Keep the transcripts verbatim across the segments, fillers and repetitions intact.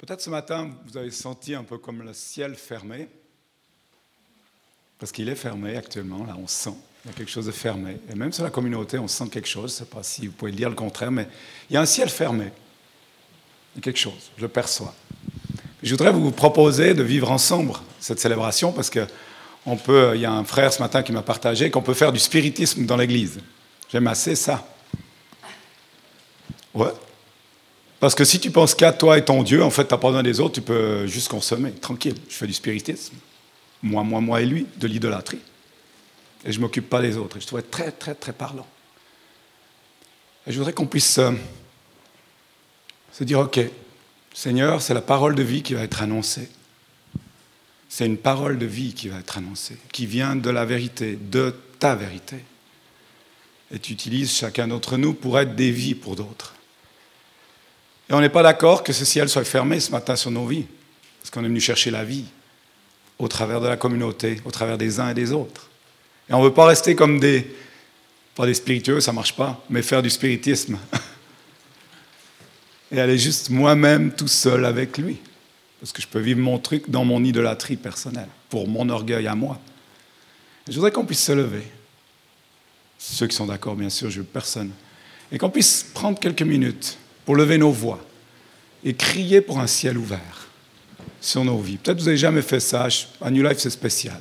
Peut-être ce matin, vous avez senti un peu comme le ciel fermé, parce qu'il est fermé actuellement, là on sent, il y a quelque chose de fermé. Et même sur la communauté, on sent quelque chose, je ne sais pas si vous pouvez dire le contraire, mais il y a un ciel fermé. Il y a quelque chose, je le perçois. Je voudrais vous proposer de vivre ensemble cette célébration, parce que on peut, il y a un frère ce matin qui m'a partagé qu'on peut faire du spiritisme dans l'église. J'aime assez ça. Ouais. Parce que si tu penses qu'à toi et ton Dieu, en fait, tu n'as pas besoin des autres, tu peux juste consommer. Tranquille, je fais du spiritisme. Moi, moi, moi et lui, de l'idolâtrie. Et je ne m'occupe pas des autres. Et je trouvais très, très, très parlant. Et je voudrais qu'on puisse euh, se dire, OK, Seigneur, c'est la parole de vie qui va être annoncée. C'est une parole de vie qui va être annoncée, qui vient de la vérité, de ta vérité. Et tu utilises chacun d'entre nous pour être des vies pour d'autres. Et on n'est pas d'accord que ce ciel soit fermé ce matin sur nos vies, parce qu'on est venu chercher la vie au travers de la communauté, au travers des uns et des autres. Et on ne veut pas rester comme des, pas des spiritueux, ça ne marche pas, mais faire du spiritisme. Et aller juste moi-même tout seul avec lui, parce que je peux vivre mon truc dans mon idolâtrie personnelle, pour mon orgueil à moi. Et je voudrais qu'on puisse se lever. Ceux qui sont d'accord, bien sûr, je ne veux personne. Et qu'on puisse prendre quelques minutes pour lever nos voix et crier pour un ciel ouvert sur nos vies. Peut-être que vous n'avez jamais fait ça, à New Life c'est spécial,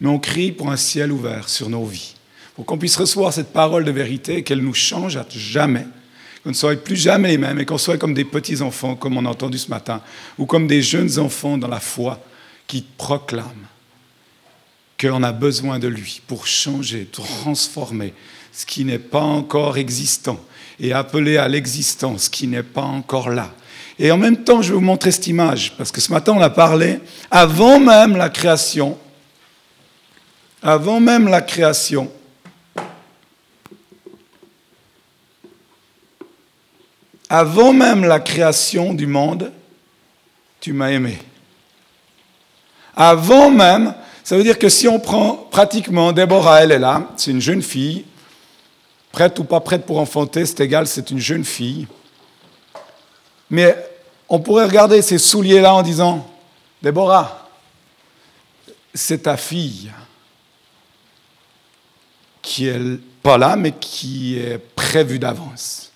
mais on crie pour un ciel ouvert sur nos vies, pour qu'on puisse recevoir cette parole de vérité et qu'elle nous change à jamais, qu'on ne soit plus jamais les mêmes et qu'on soit comme des petits-enfants, comme on a entendu ce matin, ou comme des jeunes enfants dans la foi qui proclament qu'on a besoin de lui pour changer, transformer ce qui n'est pas encore existant, et appeler à l'existence qui n'est pas encore là. Et en même temps, je vais vous montrer cette image, parce que ce matin, on a parlé, avant même la création, avant même la création, avant même la création du monde, tu m'as aimé. Avant même, ça veut dire que si on prend pratiquement, Déborah, elle est là, c'est une jeune fille, prête ou pas prête pour enfanter, c'est égal, c'est une jeune fille. Mais on pourrait regarder ces souliers-là en disant, Déborah, c'est ta fille qui n'est pas là, mais qui est prévue d'avance.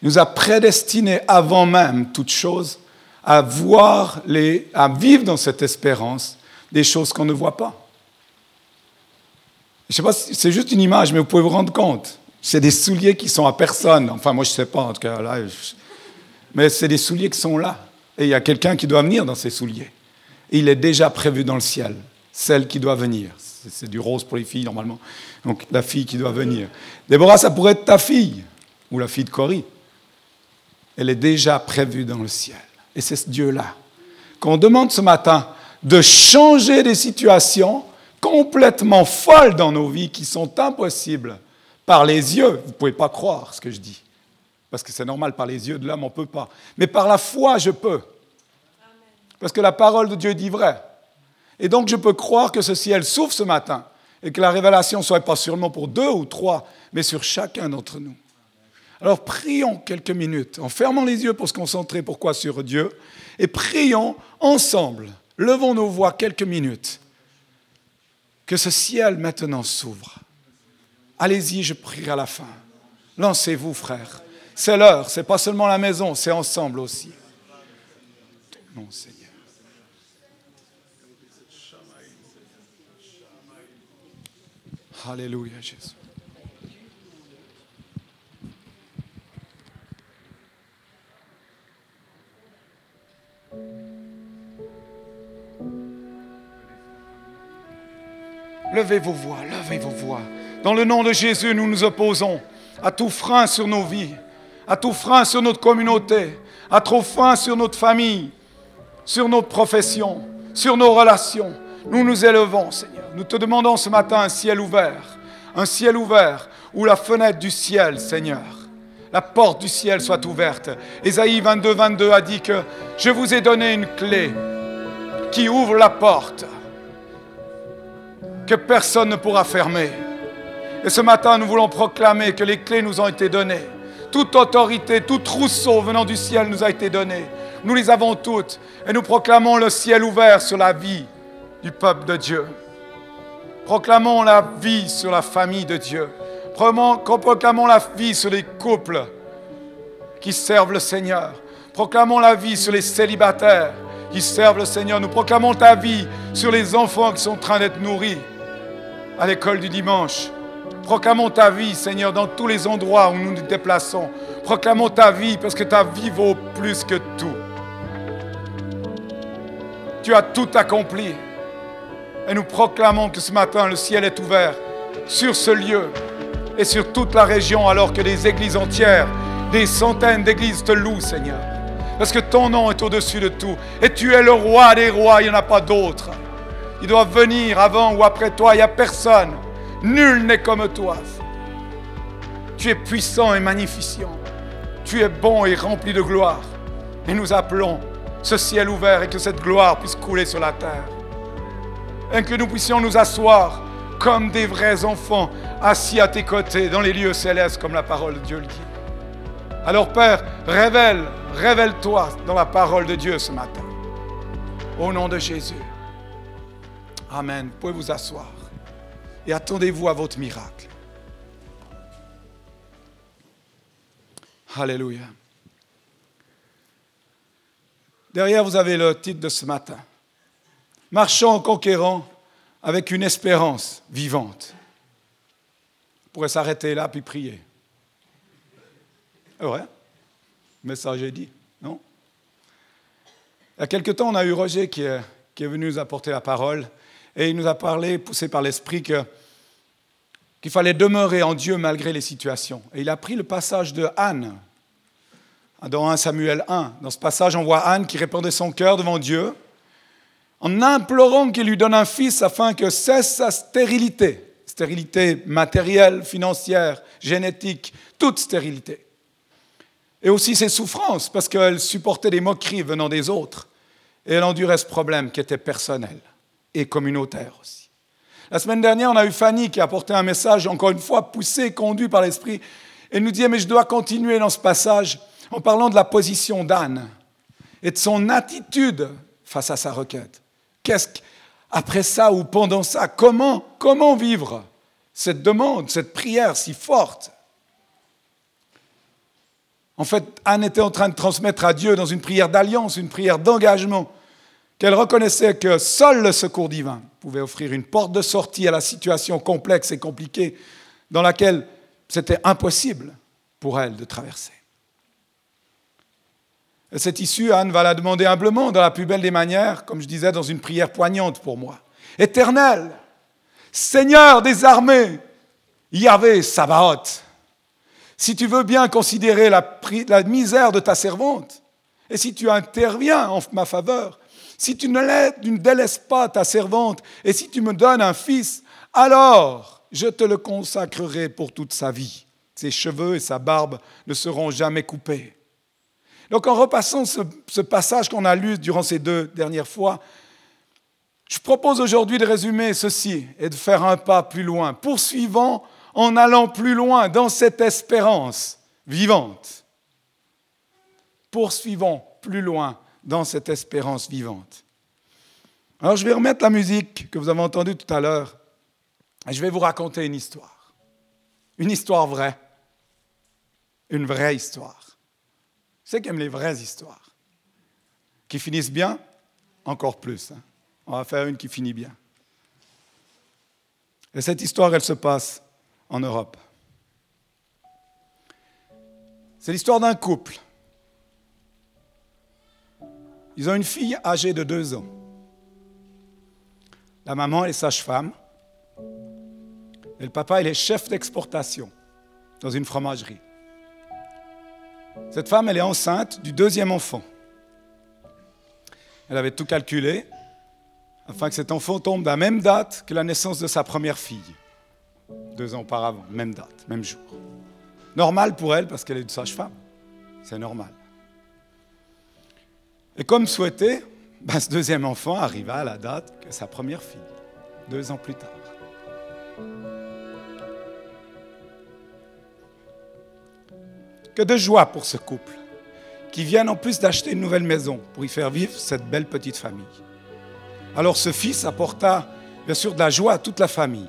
Il nous a prédestinés avant même toute chose à voir les, à vivre dans cette espérance des choses qu'on ne voit pas. Je sais pas, c'est juste une image, mais vous pouvez vous rendre compte. C'est des souliers qui sont à personne. Enfin, moi, je ne sais pas, en tout cas, là. Je... Mais c'est des souliers qui sont là. Et il y a quelqu'un qui doit venir dans ces souliers. Et il est déjà prévu dans le ciel, celle qui doit venir. C'est, c'est du rose pour les filles, normalement. Donc, la fille qui doit venir. Déborah, ça pourrait être ta fille, ou la fille de Cory. Elle est déjà prévue dans le ciel. Et c'est ce Dieu-là qu'on demande ce matin de changer des situations complètement folles dans nos vies, qui sont impossibles par les yeux. Vous ne pouvez pas croire ce que je dis, parce que c'est normal, par les yeux de l'homme, on ne peut pas. Mais par la foi, je peux. Parce que la parole de Dieu dit vrai. Et donc, je peux croire que ce ciel s'ouvre ce matin et que la révélation ne soit pas seulement pour deux ou trois, mais sur chacun d'entre nous. Alors, prions quelques minutes, en fermant les yeux pour se concentrer, pourquoi, sur Dieu, et prions ensemble, levons nos voix quelques minutes, que ce ciel maintenant s'ouvre. Allez-y, je prierai à la fin. Lancez-vous, frères. C'est l'heure, c'est pas seulement la maison, c'est ensemble aussi. Mon Seigneur. Alléluia, Jésus. Levez vos voix, levez vos voix. Dans le nom de Jésus, nous nous opposons à tout frein sur nos vies, à tout frein sur notre communauté, à tout frein sur notre famille, sur notre profession, sur nos relations. Nous nous élevons, Seigneur. Nous te demandons ce matin un ciel ouvert, un ciel ouvert où la fenêtre du ciel, Seigneur, la porte du ciel soit ouverte. Ésaïe vingt-deux, vingt-deux a dit que « Je vous ai donné une clé qui ouvre la porte » que personne ne pourra fermer. Et ce matin, nous voulons proclamer que les clés nous ont été données. toute autorité, tout trousseau venant du ciel nous a été donné. Nous les avons toutes et nous proclamons le ciel ouvert sur la vie du peuple de Dieu. Proclamons la vie sur la famille de Dieu. Proclamons la vie sur les couples qui servent le Seigneur. Proclamons la vie sur les célibataires qui servent le Seigneur. Nous proclamons ta vie sur les enfants qui sont en train d'être nourris à l'école du dimanche. Proclamons ta vie, Seigneur, dans tous les endroits où nous nous déplaçons. Proclamons ta vie, parce que ta vie vaut plus que tout. Tu as tout accompli. Et nous proclamons que ce matin, le ciel est ouvert sur ce lieu et sur toute la région, alors que des églises entières, des centaines d'églises te louent, Seigneur. Parce que ton nom est au-dessus de tout. Et tu es le roi des rois, il n'y en a pas d'autre. Ils doivent venir avant ou après toi, il n'y a personne. Nul n'est comme toi. Tu es puissant et magnificent. Tu es bon et rempli de gloire. Et nous appelons ce ciel ouvert et que cette gloire puisse couler sur la terre. Et que nous puissions nous asseoir comme des vrais enfants, assis à tes côtés dans les lieux célestes, comme la parole de Dieu le dit. Alors Père, révèle, révèle-toi dans la parole de Dieu ce matin. Au nom de Jésus. Amen. Vous pouvez vous asseoir. Et attendez-vous à votre miracle. Alléluia. Derrière, vous avez le titre de ce matin. Marchons en conquérant avec une espérance vivante. On pourrait s'arrêter là puis prier. C'est vrai. Mais ça, j'ai dit, non? Il y a quelque temps, on a eu Roger qui est, qui est venu nous apporter la parole. Et il nous a parlé, poussé par l'esprit, que, qu'il fallait demeurer en Dieu malgré les situations. Et il a pris le passage de Anne, dans premier Samuel un. Dans ce passage, on voit Anne qui répandait son cœur devant Dieu, en implorant qu'il lui donne un fils afin que cesse sa stérilité. Stérilité matérielle, financière, génétique, toute stérilité. Et aussi ses souffrances, parce qu'elle supportait des moqueries venant des autres. Et elle endurait ce problème qui était personnel. Et communautaire aussi. La semaine dernière, on a eu Fanny qui a apporté un message, encore une fois, poussé, conduit par l'Esprit, et nous disait, mais je dois continuer dans ce passage en parlant de la position d'Anne et de son attitude face à sa requête. Qu'est-ce qu'après ça ou pendant ça, comment, comment vivre cette demande, cette prière si forte ? En fait, Anne était en train de transmettre à Dieu dans une prière d'alliance, une prière d'engagement, qu'elle reconnaissait que seul le secours divin pouvait offrir une porte de sortie à la situation complexe et compliquée dans laquelle c'était impossible pour elle de traverser. Et cette issue, Anne va la demander humblement, dans la plus belle des manières, comme je disais, dans une prière poignante pour moi. Éternel, Seigneur des armées, Yahvé Sabaoth, si tu veux bien considérer la, pri- la misère de ta servante, et si tu interviens en ma faveur, si tu ne délaisses pas ta servante et si tu me donnes un fils, alors je te le consacrerai pour toute sa vie. Ses cheveux et sa barbe ne seront jamais coupés. Donc en repassant ce, ce passage qu'on a lu durant ces deux dernières fois, je propose aujourd'hui de résumer ceci et de faire un pas plus loin, poursuivant en allant plus loin dans cette espérance vivante. Poursuivons plus loin dans cette espérance vivante. Alors, je vais remettre la musique que vous avez entendue tout à l'heure et je vais vous raconter une histoire. Une histoire vraie. Une vraie histoire. C'est qui aime les vraies histoires. Qui finissent bien, encore plus. Hein. On va faire une qui finit bien. Et cette histoire, elle se passe en Europe. C'est l'histoire d'un couple. Ils ont une fille âgée de deux ans. La maman est sage-femme. Et le papa, il est chef d'exportation dans une fromagerie. Cette femme, elle est enceinte du deuxième enfant. Elle avait tout calculé afin que cet enfant tombe à la même date que la naissance de sa première fille. Deux ans auparavant, même date, même jour. Normal pour elle parce qu'elle est une sage-femme. C'est normal. Et comme souhaité, ben ce deuxième enfant arriva à la date que sa première fille, deux ans plus tard. que de joie pour ce couple, qui viennent en plus d'acheter une nouvelle maison pour y faire vivre cette belle petite famille. Alors ce fils apporta bien sûr de la joie à toute la famille.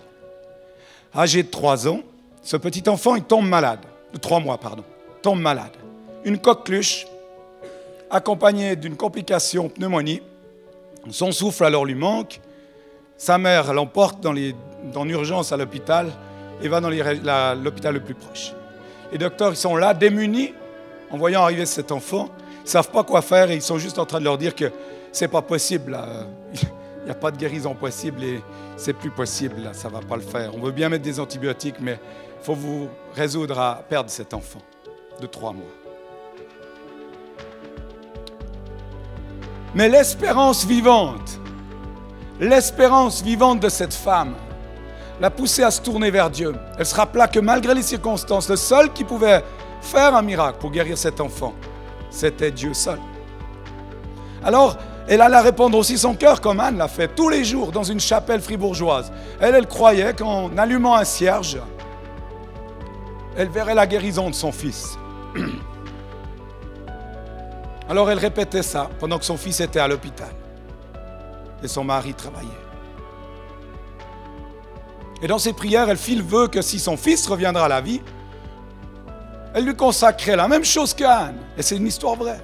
Âgé de trois ans, ce petit enfant il tombe malade, de trois mois pardon, tombe malade. Une coqueluche, accompagnée d'une complication pneumonie, son souffle alors lui manque. Sa mère l'emporte dans, les, dans l'urgence à l'hôpital et va dans les, la, l'hôpital le plus proche. Les docteurs ils sont là, démunis, en voyant arriver cet enfant. Ils ne savent pas quoi faire et ils sont juste en train de leur dire que c'est pas possible, là. Il n'y a pas de guérison possible et c'est plus possible, là. Ça ne va pas le faire. On veut bien mettre des antibiotiques, mais il faut vous résoudre à perdre cet enfant de trois mois. Mais l'espérance vivante, l'espérance vivante de cette femme l'a poussée à se tourner vers Dieu. Elle se rappela que malgré les circonstances, le seul qui pouvait faire un miracle pour guérir cet enfant, c'était Dieu seul. Alors, elle alla répandre aussi son cœur comme Anne l'a fait tous les jours dans une chapelle fribourgeoise. Elle, elle croyait qu'en allumant un cierge, elle verrait la guérison de son fils. Alors elle répétait ça pendant que son fils était à l'hôpital et son mari travaillait. Et dans ses prières, elle fit le vœu que si son fils reviendra à la vie, elle lui consacrait la même chose qu'Anne. Et c'est une histoire vraie.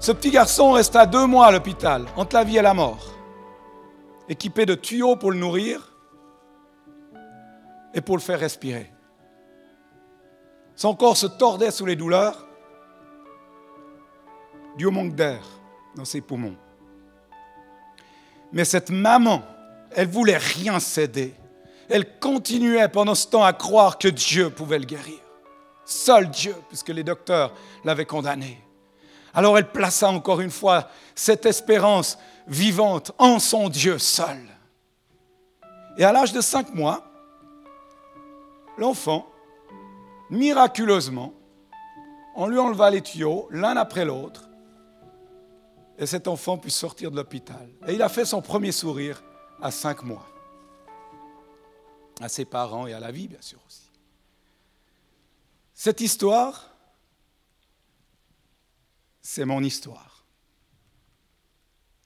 Ce petit garçon resta deux mois à l'hôpital, entre la vie et la mort, équipé de tuyaux pour le nourrir et pour le faire respirer. Son corps se tordait sous les douleurs, dû au manque d'air dans ses poumons. Mais cette maman, elle ne voulait rien céder. Elle continuait pendant ce temps à croire que Dieu pouvait le guérir. Seul Dieu, puisque les docteurs l'avaient condamné. Alors elle plaça encore une fois cette espérance vivante en son Dieu seul. Et à l'âge de cinq mois, l'enfant, miraculeusement, on lui enleva les tuyaux l'un après l'autre. Et cet enfant put sortir de l'hôpital. Et il a fait son premier sourire à cinq mois. À ses parents et à la vie, bien sûr aussi. Cette histoire, c'est mon histoire.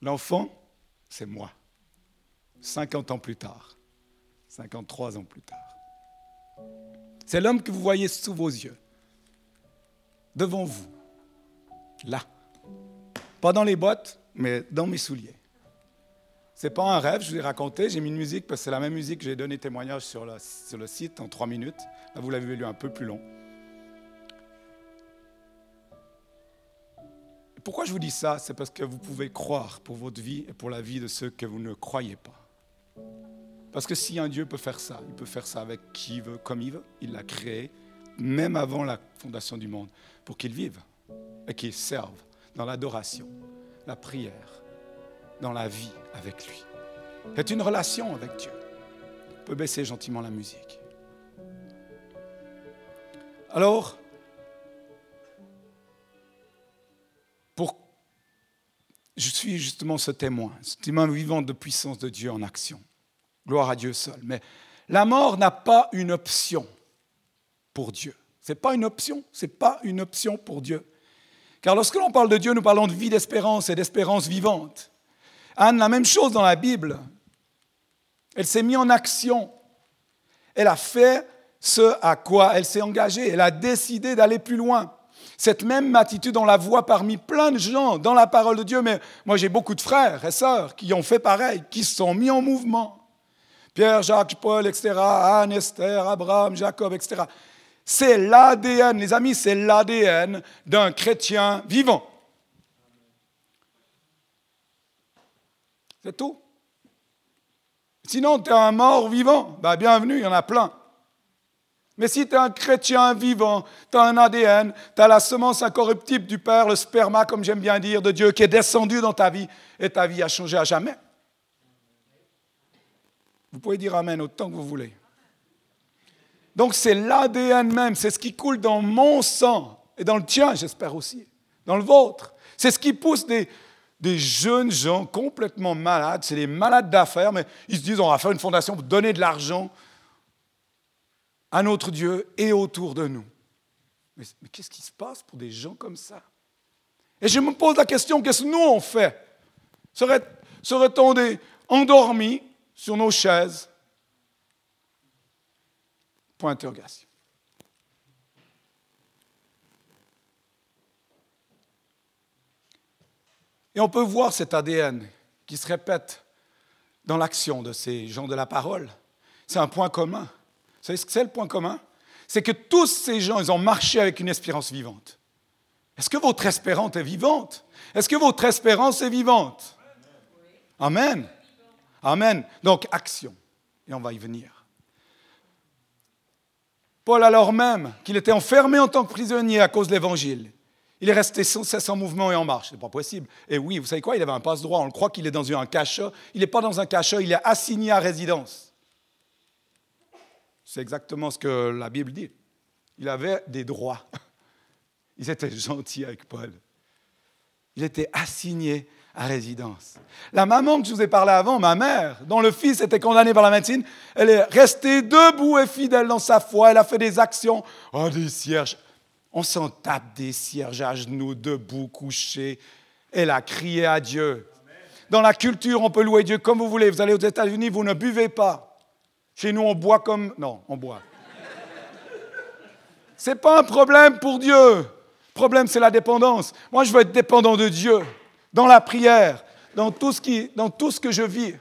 L'enfant, c'est moi. cinquante ans plus tard. cinquante-trois ans plus tard. C'est l'homme que vous voyez sous vos yeux. Devant vous. Là. Pas dans les bottes, mais dans mes souliers. Ce n'est pas un rêve, je vous l'ai raconté. J'ai mis une musique parce que c'est la même musique que j'ai donné témoignage sur le, sur le site en trois minutes. Là, vous l'avez lu un peu plus long. Pourquoi je vous dis ça ? C'est parce que vous pouvez croire pour votre vie et pour la vie de ceux que vous ne croyez pas. Parce que si un Dieu peut faire ça, il peut faire ça avec qui il veut, comme il veut. Il l'a créé, même avant la fondation du monde, pour qu'il vive et qu'il serve dans l'adoration, la prière, dans la vie avec lui. C'est une relation avec Dieu. On peut baisser gentiment la musique. Alors, pour... je suis justement ce témoin, ce témoin vivant de puissance de Dieu en action. Gloire à Dieu seul. Mais la mort n'a pas une option pour Dieu. Ce n'est pas une option, ce n'est pas une option pour Dieu. Car lorsque l'on parle de Dieu, nous parlons de vie d'espérance et d'espérance vivante. Anne, la même chose dans la Bible. Elle s'est mise en action. Elle a fait ce à quoi elle s'est engagée. Elle a décidé d'aller plus loin. Cette même attitude, on la voit parmi plein de gens dans la parole de Dieu. Mais moi, j'ai beaucoup de frères et sœurs qui ont fait pareil, qui se sont mis en mouvement. Pierre, Jacques, Paul, et cetera. Anne, Esther, Abraham, Jacob, et cetera. C'est l'A D N, les amis, c'est l'A D N d'un chrétien vivant. C'est tout. Sinon, tu es un mort vivant. Ben, bienvenue, il y en a plein. Mais si tu es un chrétien vivant, tu as un A D N, tu as la semence incorruptible du Père, le sperma, comme j'aime bien dire, de Dieu, qui est descendu dans ta vie, et ta vie a changé à jamais. Vous pouvez dire amen autant que vous voulez. Donc c'est l'A D N même, c'est ce qui coule dans mon sang, et dans le tien, j'espère aussi, dans le vôtre. C'est ce qui pousse des, des jeunes gens complètement malades, c'est des malades d'affaires, mais ils se disent on va faire une fondation pour donner de l'argent à notre Dieu et autour de nous. Mais, mais qu'est-ce qui se passe pour des gens comme ça? Et je me pose la question, qu'est-ce que nous on fait? Serait-on endormis sur nos chaises? Point d'interrogation. Et on peut voir cet A D N qui se répète dans l'action de ces gens de la parole. C'est un point commun. Vous savez ce que c'est le point commun? C'est que tous ces gens, ils ont marché avec une espérance vivante. Est-ce que votre espérance est vivante? Est-ce que votre espérance est vivante? Amen. Amen. Donc, action. Et on va y venir. Paul, alors même qu'il était enfermé en tant que prisonnier à cause de l'Évangile, il est resté sans cesse en mouvement et en marche. Ce n'est pas possible. Et oui, vous savez quoi? Il avait un passe-droit. On le croit qu'il est dans un cachot. Il n'est pas dans un cachot. Il est assigné à résidence. C'est exactement ce que la Bible dit. Il avait des droits. Ils étaient gentils avec Paul. Il était assigné à résidence. La maman que je vous ai parlé avant, ma mère, dont le fils était condamné par la médecine, elle est restée debout et fidèle dans sa foi. Elle a fait des actions. Oh, des cierges. On s'en tape des cierges à genoux, debout, couchés. Elle a crié à Dieu. Dans la culture, on peut louer Dieu comme vous voulez. Vous allez aux États-Unis, vous ne buvez pas. Chez nous, on boit comme... Non, on boit. Ce n'est pas un problème pour Dieu. Le problème, c'est la dépendance. Moi, je veux être dépendant de Dieu, dans la prière, dans tout ce, qui, dans tout ce que je vis.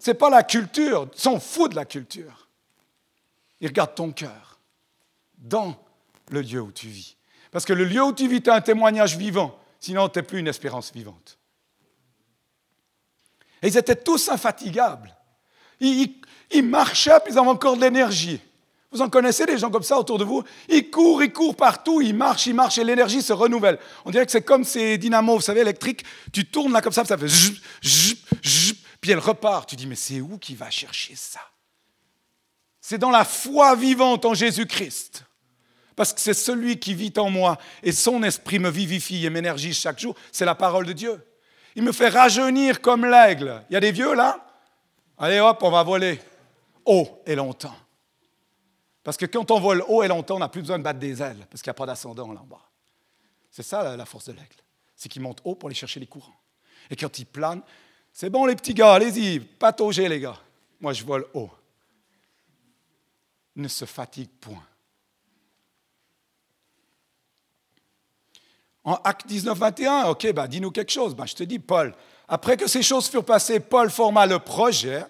Ce n'est pas la culture. Ils s'en foutent de la culture. Ils regardent ton cœur, dans le lieu où tu vis. Parce que le lieu où tu vis, tu as un témoignage vivant. Sinon, tu n'es plus une espérance vivante. Et ils étaient tous infatigables. Ils, ils, ils marchaient, puis ils avaient encore de l'énergie. Vous en connaissez des gens comme ça autour de vous? Ils courent, ils courent partout, ils marchent, ils marchent, et l'énergie se renouvelle. On dirait que c'est comme ces dynamos, vous savez, électriques. Tu tournes là comme ça, ça fait zhup, zhup, zhup, puis elle repart. Tu dis, mais c'est où qui va chercher ça? C'est dans la foi vivante en Jésus-Christ. Parce que c'est celui qui vit en moi, et son esprit me vivifie et m'énergise chaque jour. C'est la parole de Dieu. Il me fait rajeunir comme l'aigle. Il y a des vieux là? Allez hop, on va voler haut et longtemps. Parce que quand on vole haut et longtemps, on n'a plus besoin de battre des ailes, parce qu'il n'y a pas d'ascendant là en bas. C'est ça la force de l'aigle. C'est qu'il monte haut pour aller chercher les courants. Et quand il plane, c'est bon les petits gars, allez-y, pataugez les gars. Moi, je vole haut. Ne se fatigue point. En Actes dix-neuf vingt et un, ok, bah, dis-nous quelque chose. Bah, je te dis, Paul, après que ces choses furent passées, Paul forma le projet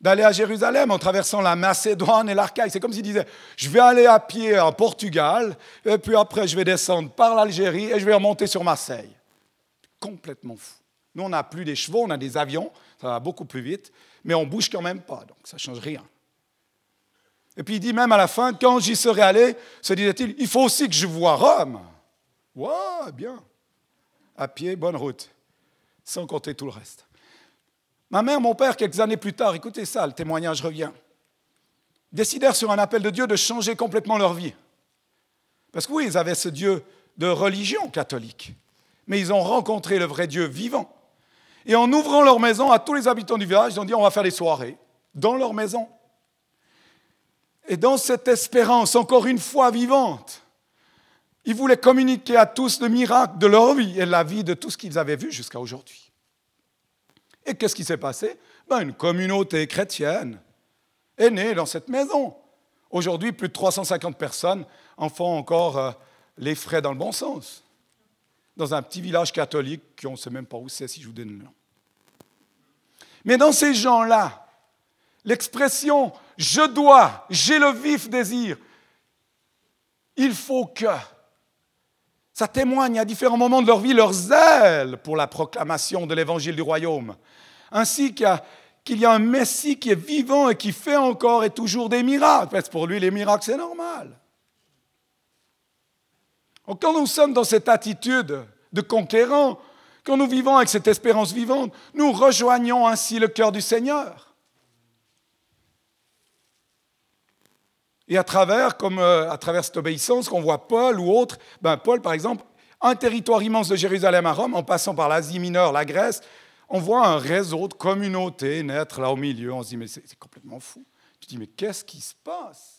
d'aller à Jérusalem en traversant la Macédoine et l'Arcaïque. C'est comme s'il disait, je vais aller à pied en Portugal, et puis après je vais descendre par l'Algérie et je vais remonter sur Marseille. Complètement fou. Nous, on n'a plus des chevaux, on a des avions, ça va beaucoup plus vite, mais on ne bouge quand même pas, donc ça ne change rien. Et puis il dit même à la fin, quand j'y serai allé, se disait-il, il faut aussi que je voie Rome. Waouh, bien. À pied, bonne route, sans compter tout le reste. Ma mère, mon père, quelques années plus tard, écoutez ça, le témoignage revient, décidèrent sur un appel de Dieu de changer complètement leur vie. Parce que oui, ils avaient ce Dieu de religion catholique, mais ils ont rencontré le vrai Dieu vivant. Et en ouvrant leur maison à tous les habitants du village, ils ont dit on va faire des soirées dans leur maison. Et dans cette espérance, encore une fois vivante, ils voulaient communiquer à tous le miracle de leur vie et la vie de tout ce qu'ils avaient vu jusqu'à aujourd'hui. Et qu'est-ce qui s'est passé? Ben, une communauté chrétienne est née dans cette maison. Aujourd'hui, plus de trois cent cinquante personnes en font encore euh, les frais dans le bon sens. Dans un petit village catholique qu'on ne sait même pas où c'est, si je vous donne le nom. Mais dans ces gens-là, l'expression « je dois »,« j'ai le vif désir », il faut que... Ça témoigne à différents moments de leur vie leur zèle pour la proclamation de l'évangile du royaume, ainsi qu'il y a un Messie qui est vivant et qui fait encore et toujours des miracles. Parce que pour lui, les miracles, c'est normal. Donc, quand nous sommes dans cette attitude de conquérant, quand nous vivons avec cette espérance vivante, nous rejoignons ainsi le cœur du Seigneur. Et à travers, comme à travers cette obéissance qu'on voit Paul ou autre, ben Paul par exemple, un territoire immense de Jérusalem à Rome, en passant par l'Asie mineure, la Grèce, on voit un réseau de communautés naître là au milieu. On se dit mais c'est, c'est complètement fou. Tu te dis mais qu'est-ce qui se passe?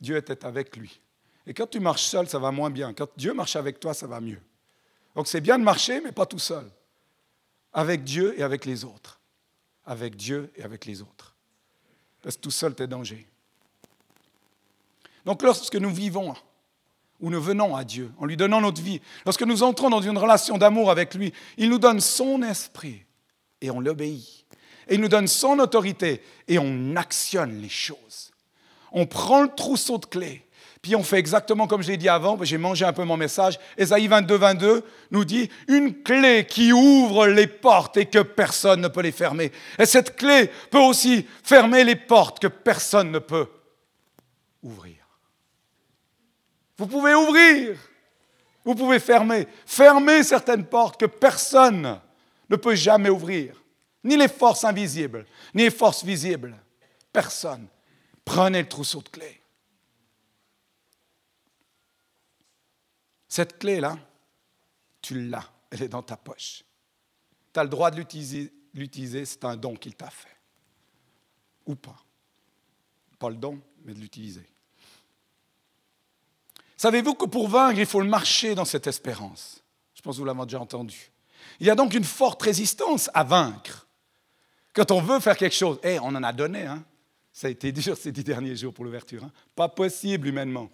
Dieu était avec lui. Et quand tu marches seul, ça va moins bien. Quand Dieu marche avec toi, ça va mieux. Donc c'est bien de marcher, mais pas tout seul. Avec Dieu et avec les autres. Avec Dieu et avec les autres. Parce que tout seul, t'es danger. Donc lorsque nous vivons, ou nous venons à Dieu, en lui donnant notre vie, lorsque nous entrons dans une relation d'amour avec lui, il nous donne son esprit et on l'obéit. Et il nous donne son autorité et on actionne les choses. On prend le trousseau de clés. Puis on fait exactement comme je l'ai dit avant, j'ai mangé un peu mon message. Ésaïe vingt-deux, vingt-deux nous dit « Une clé qui ouvre les portes et que personne ne peut les fermer. » Et cette clé peut aussi fermer les portes que personne ne peut ouvrir. Vous pouvez ouvrir, vous pouvez fermer. Fermer certaines portes que personne ne peut jamais ouvrir. Ni les forces invisibles, ni les forces visibles. Personne. Prenez le trousseau de clés. Cette clé-là, tu l'as, elle est dans ta poche. Tu as le droit de l'utiliser, l'utiliser, c'est un don qu'il t'a fait. Ou pas. Pas le don, mais de l'utiliser. Savez-vous que pour vaincre, il faut marcher dans cette espérance? Je pense que vous l'avez déjà entendu. Il y a donc une forte résistance à vaincre. Quand on veut faire quelque chose, hey, on en a donné, hein. Ça a été dur ces dix derniers jours pour l'ouverture. Hein. Pas possible humainement.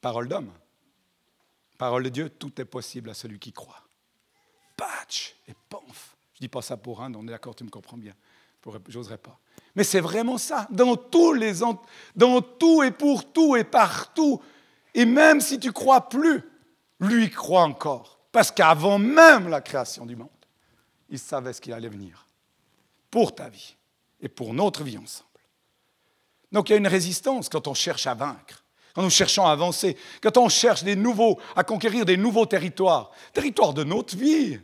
Parole d'homme, parole de Dieu, tout est possible à celui qui croit. Patch et panf. Je dis pas ça pour un, on est d'accord, tu me comprends bien. J'oserais pas. Mais c'est vraiment ça, dans tous les, dans tout et pour tout et partout. Et même si tu crois plus, lui croit encore. Parce qu'avant même la création du monde, il savait ce qu'il allait venir. Pour ta vie et pour notre vie ensemble. Donc il y a une résistance quand on cherche à vaincre. Quand nous cherchons à avancer, quand on cherche des nouveaux, à conquérir des nouveaux territoires, territoires de notre vie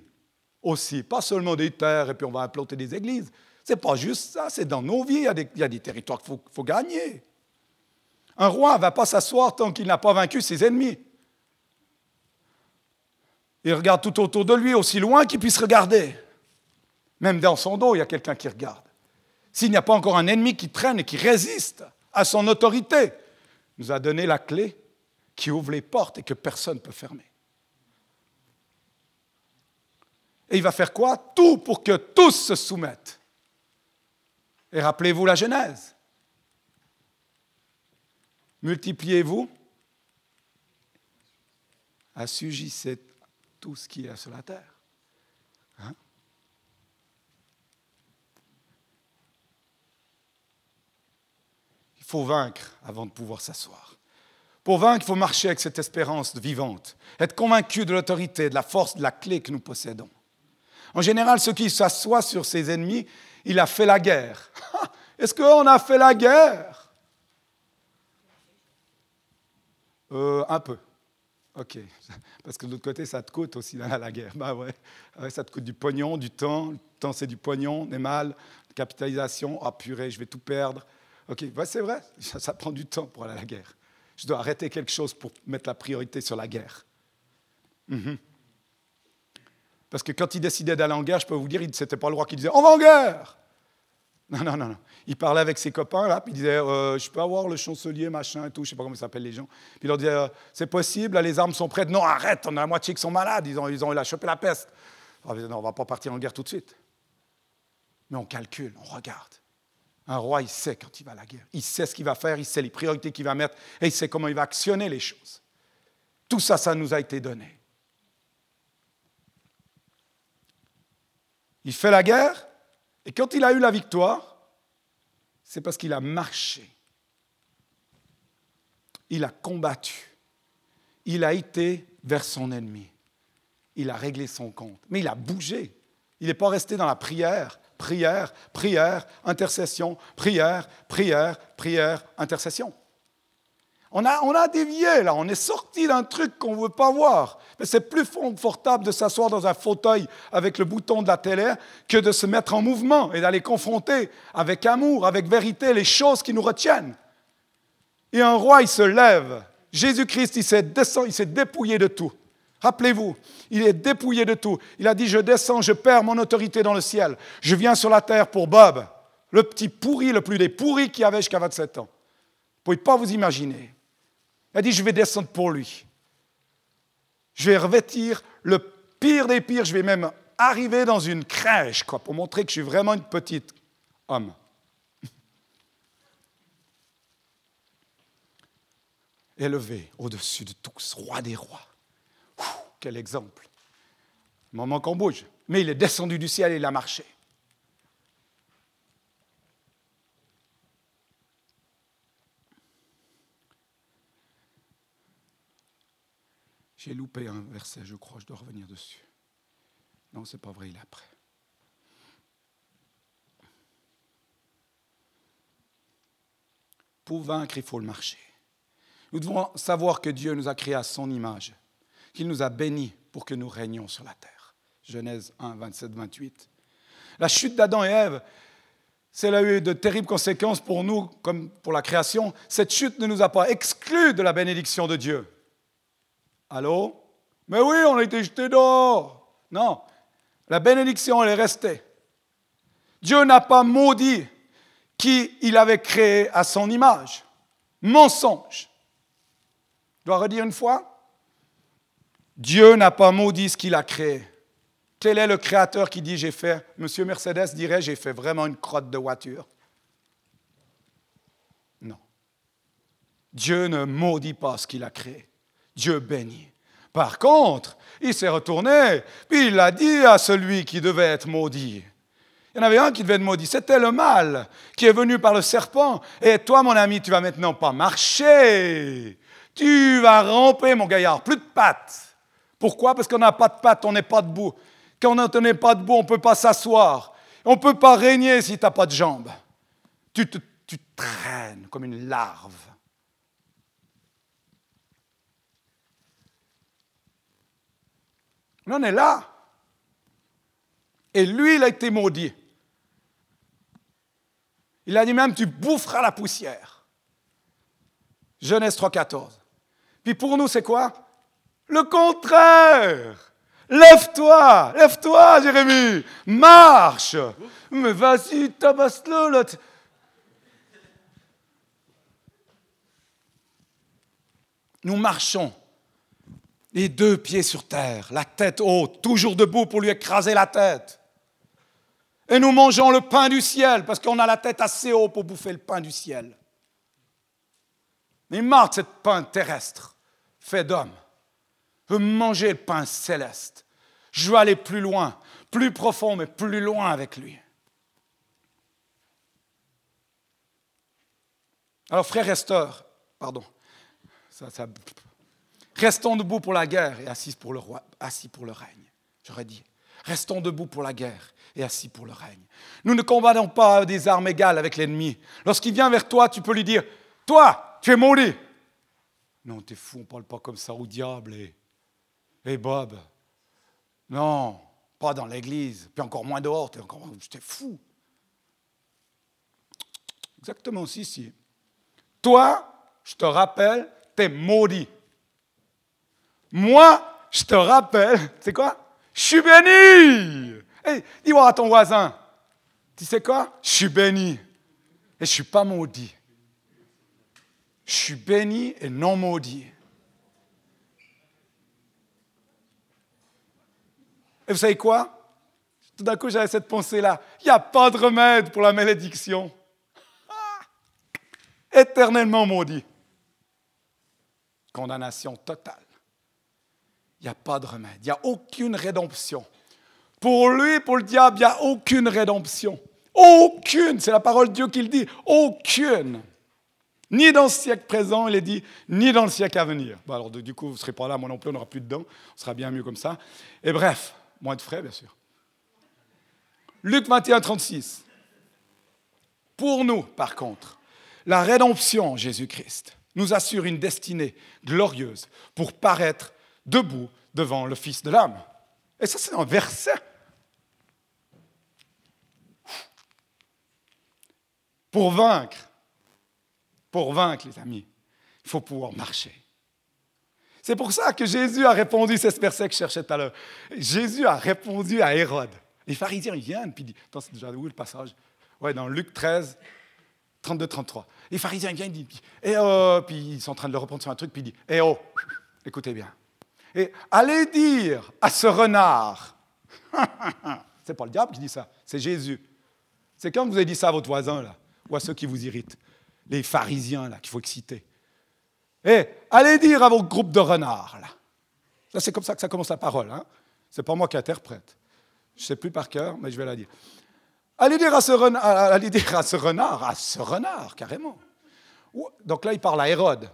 aussi, pas seulement des terres et puis on va implanter des églises. C'est pas juste ça, c'est dans nos vies, il y a des, il y a des territoires qu'il faut, faut gagner. Un roi ne va pas s'asseoir tant qu'il n'a pas vaincu ses ennemis. Il regarde tout autour de lui, aussi loin qu'il puisse regarder. Même dans son dos, il y a quelqu'un qui regarde. S'il n'y a pas encore un ennemi qui traîne et qui résiste à son autorité, nous a donné la clé qui ouvre les portes et que personne ne peut fermer. Et il va faire quoi? Tout pour que tous se soumettent. Et rappelez-vous la Genèse. Multipliez-vous, assujettissez tout ce qui est sur la terre. Hein? Il faut vaincre avant de pouvoir s'asseoir. Pour vaincre, il faut marcher avec cette espérance vivante, être convaincu de l'autorité, de la force, de la clé que nous possédons. En général, ceux qui s'assoient sur ses ennemis, il a fait la guerre. Est-ce qu'on a fait la guerre? Euh, un peu. OK. Parce que de l'autre côté, ça te coûte aussi la, la guerre. Bah ouais. ouais. Ça te coûte du pognon, du temps. Le temps, c'est du pognon, des mal, capitalisation. Ah purée, je vais tout perdre. OK, ouais, c'est vrai, ça, ça prend du temps pour aller à la guerre. Je dois arrêter quelque chose pour mettre la priorité sur la guerre. Mm-hmm. Parce que quand il décidait d'aller en guerre, je peux vous dire, ce n'était pas le roi qui disait « On va en guerre !» Non, non, non, non. Il parlait avec ses copains, là, puis il disait euh, « Je peux avoir le chancelier, machin, et tout, je ne sais pas comment ils s'appellent les gens. » Puis il leur disait euh, « C'est possible, là, les armes sont prêtes. »« Non, arrête, on a la moitié qui sont malades, ils ont, ils ont, ils ont chopé la peste. » »« Non, on ne va pas partir en guerre tout de suite. » Mais on calcule, on regarde. Un roi, il sait quand il va à la guerre. Il sait ce qu'il va faire, il sait les priorités qu'il va mettre et il sait comment il va actionner les choses. Tout ça, ça nous a été donné. Il fait la guerre et quand il a eu la victoire, c'est parce qu'il a marché. Il a combattu. Il a été vers son ennemi. Il a réglé son compte. Mais il a bougé. Il n'est pas resté dans la prière. Prière, prière, intercession, prière, prière, prière, intercession. On a, on a dévié, là. On est sorti d'un truc qu'on ne veut pas voir. Mais c'est plus confortable de s'asseoir dans un fauteuil avec le bouton de la télé que de se mettre en mouvement et d'aller confronter avec amour, avec vérité, les choses qui nous retiennent. Et un roi, il se lève. Jésus-Christ, il s'est descendu, il s'est dépouillé de tout. Rappelez-vous, il est dépouillé de tout. Il a dit, je descends, je perds mon autorité dans le ciel. Je viens sur la terre pour Bob, le petit pourri, le plus des pourris qu'il y avait jusqu'à vingt-sept ans. Vous ne pouvez pas vous imaginer. Elle dit, je vais descendre pour lui. Je vais revêtir le pire des pires. Je vais même arriver dans une crèche, quoi, pour montrer que je suis vraiment une petite homme. Élevé au-dessus de tous, roi des rois. Ouh, quel exemple. Moment qu'on bouge. Mais il est descendu du ciel et il a marché. J'ai loupé un verset, je crois, je dois revenir dessus. Non, c'est pas vrai, il est après. Pour vaincre, il faut le marcher. Nous devons savoir que Dieu nous a créés à son image, qu'il nous a bénis pour que nous régnions sur la terre. Genèse un, vingt-sept, vingt-huit. La chute d'Adam et Ève, c'est là eu de terribles conséquences pour nous, comme pour la création. Cette chute ne nous a pas exclus de la bénédiction de Dieu. Allô? Mais oui, on a été jetés dehors. Non, la bénédiction, elle est restée. Dieu n'a pas maudit qui il avait créé à son image. Mensonge. Je dois redire une fois, Dieu n'a pas maudit ce qu'il a créé. Quel est le créateur qui dit « j'ai fait » Monsieur Mercedes dirait « j'ai fait vraiment une crotte de voiture ». Non. Dieu ne maudit pas ce qu'il a créé. Dieu bénit. Par contre, il s'est retourné, puis il a dit à celui qui devait être maudit. Il y en avait un qui devait être maudit. C'était le mal qui est venu par le serpent. Et toi, mon ami, tu vas maintenant pas marcher. Tu vas ramper, mon gaillard, plus de pattes. Pourquoi ? Parce qu'on n'a pas de pattes, on n'est pas debout. Quand on n'est pas debout, on ne peut pas s'asseoir. On ne peut pas régner si tu n'as pas de jambes. Tu te tu traînes comme une larve. On en est là. Et lui, il a été maudit. Il a dit même, tu boufferas la poussière. Genèse trois, quatorze. Puis pour nous, c'est quoi? Le contraire. Lève-toi, lève-toi, Jérémie. Marche. Mais vas-y, tabasse-le. Là. Nous marchons, les deux pieds sur terre, la tête haute, toujours debout pour lui écraser la tête. Et nous mangeons le pain du ciel, parce qu'on a la tête assez haute pour bouffer le pain du ciel. Mais marre de cette pain terrestre. Fait d'homme, je veux manger le pain céleste. Je veux aller plus loin, plus profond, mais plus loin avec lui. Alors, frères et sœurs, pardon, ça, ça, restons debout pour la guerre et assis pour le roi, assis pour le règne. J'aurais dit, restons debout pour la guerre et assis pour le règne. Nous ne combattons pas des armes égales avec l'ennemi. Lorsqu'il vient vers toi, tu peux lui dire, toi, tu es maudit. Non, t'es fou, on ne parle pas comme ça au diable. Et, et Bob, non, pas dans l'église, puis encore moins dehors, t'es encore, t'es fou. Exactement, si, si. Toi, je te rappelle, t'es maudit. Moi, je te rappelle, c'est quoi? Je suis béni. Hey, dis-moi à ton voisin, tu sais quoi? Je suis béni et je ne suis pas maudit. Je suis béni et non maudit. Et vous savez quoi? Tout d'un coup, j'avais cette pensée-là. Il n'y a pas de remède pour la malédiction. Ah! Éternellement maudit. Condamnation totale. Il n'y a pas de remède. Il n'y a aucune rédemption. Pour lui, pour le diable, il n'y a aucune rédemption. Aucune. C'est la parole de Dieu qui le dit. Aucune. Ni dans le siècle présent, il est dit, ni dans le siècle à venir. Bon, alors, du coup, vous ne serez pas là, moi non plus, on n'aura plus de dents. On sera bien mieux comme ça. Et bref, moins de frais, bien sûr. Luc vingt et un, trente-six. Pour nous, par contre, la rédemption en Jésus-Christ nous assure une destinée glorieuse pour paraître debout devant le Fils de l'âme. Et ça, c'est un verset. Pour vaincre. Pour vaincre, les amis, il faut pouvoir marcher. C'est pour ça que Jésus a répondu, c'est ce verset que je cherchais tout à l'heure. Jésus a répondu à Hérode. Les pharisiens, ils viennent, puis ils disent, attends, c'est déjà où le passage? Ouais, dans Luc treize, trente-deux trente-trois. Les pharisiens viennent, ils disent « Eh oh !» Puis ils sont en train de le reprendre sur un truc, puis ils disent « Eh oh !» Écoutez bien. Et allez dire à ce renard, c'est pas le diable qui dit ça, c'est Jésus. C'est quand vous avez dit ça à votre voisin, là, ou à ceux qui vous irritent, les pharisiens, là, qu'il faut exciter. Eh, allez dire à votre groupe de renards, là. Là, c'est comme ça que ça commence la parole, hein. C'est pas moi qui interprète. Je ne sais plus par cœur, mais je vais la dire. Allez dire à ce renard, allez dire à ce renard, à ce renard, carrément. Donc là, il parle à Hérode.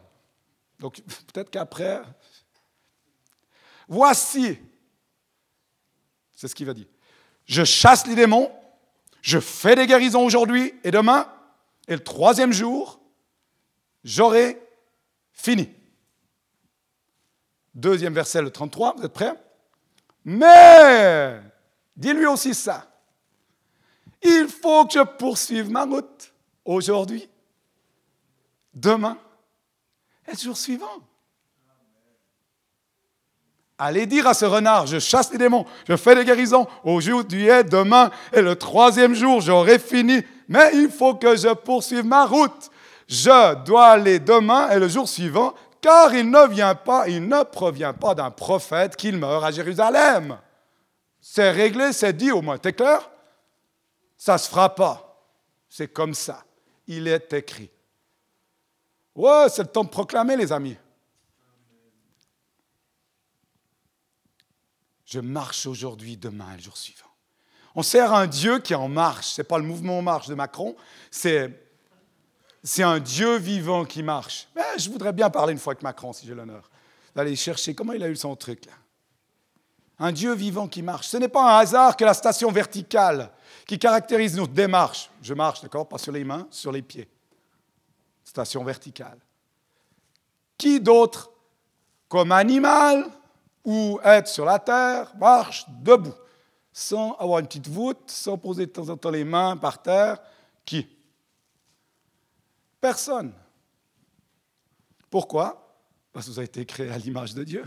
Donc peut-être qu'après... Voici, c'est ce qu'il va dire, je chasse les démons, je fais des guérisons aujourd'hui et demain, et le troisième jour, j'aurai fini. Deuxième verset, le trente-trois, vous êtes prêts ? Mais, dis-lui aussi ça, il faut que je poursuive ma route aujourd'hui, demain et le jour suivant. Allez dire à ce renard, je chasse les démons, je fais des guérisons, aujourd'hui et demain, et le troisième jour, j'aurai fini, mais il faut que je poursuive ma route. Je dois aller demain et le jour suivant, car il ne vient pas, il ne provient pas d'un prophète qu'il meure à Jérusalem. C'est réglé, c'est dit au moins, t'es clair ? Ça ne se fera pas. C'est comme ça. Il est écrit. Ouais, c'est le temps de proclamer, les amis. Je marche aujourd'hui, demain, le jour suivant. On sert à un Dieu qui est en marche. Ce n'est pas le mouvement en marche de Macron, c'est, c'est un Dieu vivant qui marche. Mais je voudrais bien parler une fois avec Macron, si j'ai l'honneur, d'aller chercher comment il a eu son truc, là. Un Dieu vivant qui marche. Ce n'est pas un hasard que la station verticale qui caractérise notre démarche. Je marche, d'accord, pas sur les mains, sur les pieds. Station verticale. Qui d'autre, comme animal ou être sur la terre, marche debout, sans avoir une petite voûte, sans poser de temps en temps les mains par terre, qui ? Personne. Pourquoi ? Parce que vous avez été créé à l'image de Dieu.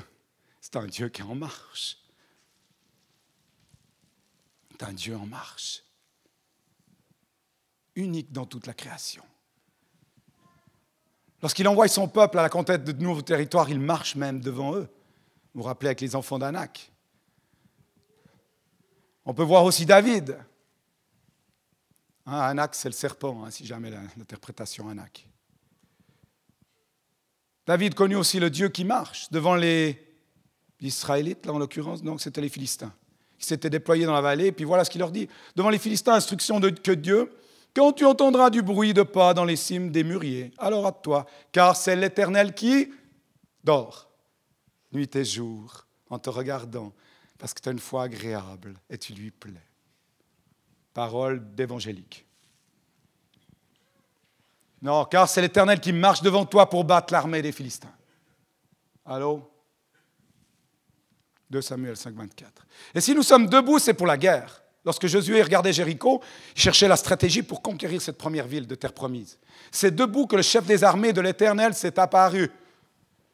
C'est un Dieu qui est en marche. C'est un Dieu en marche. Unique dans toute la création. Lorsqu'il envoie son peuple à la conquête de nouveaux territoires, il marche même devant eux. Vous vous rappelez avec les enfants d'Anak. On peut voir aussi David. Hein, Anak, c'est le serpent, hein, si jamais l'interprétation Anak. David connut aussi le Dieu qui marche devant les Israélites, là en l'occurrence, donc c'était les Philistins. Ils s'étaient déployés dans la vallée, et puis voilà ce qu'il leur dit. Devant les Philistins, instruction de que Dieu, quand tu entendras du bruit de pas dans les cimes des mûriers, alors hâte-toi, car c'est l'Éternel qui dort. Nuit et jour, en te regardant, parce que tu as une foi agréable et tu lui plais. Parole d'évangélique. Non, car c'est l'Éternel qui marche devant toi pour battre l'armée des Philistins. Allô ? deux Samuel cinq, vingt-quatre. Et si nous sommes debout, c'est pour la guerre. Lorsque Josué regardait Jéricho, il cherchait la stratégie pour conquérir cette première ville de terre promise. C'est debout que le chef des armées de l'Éternel s'est apparu.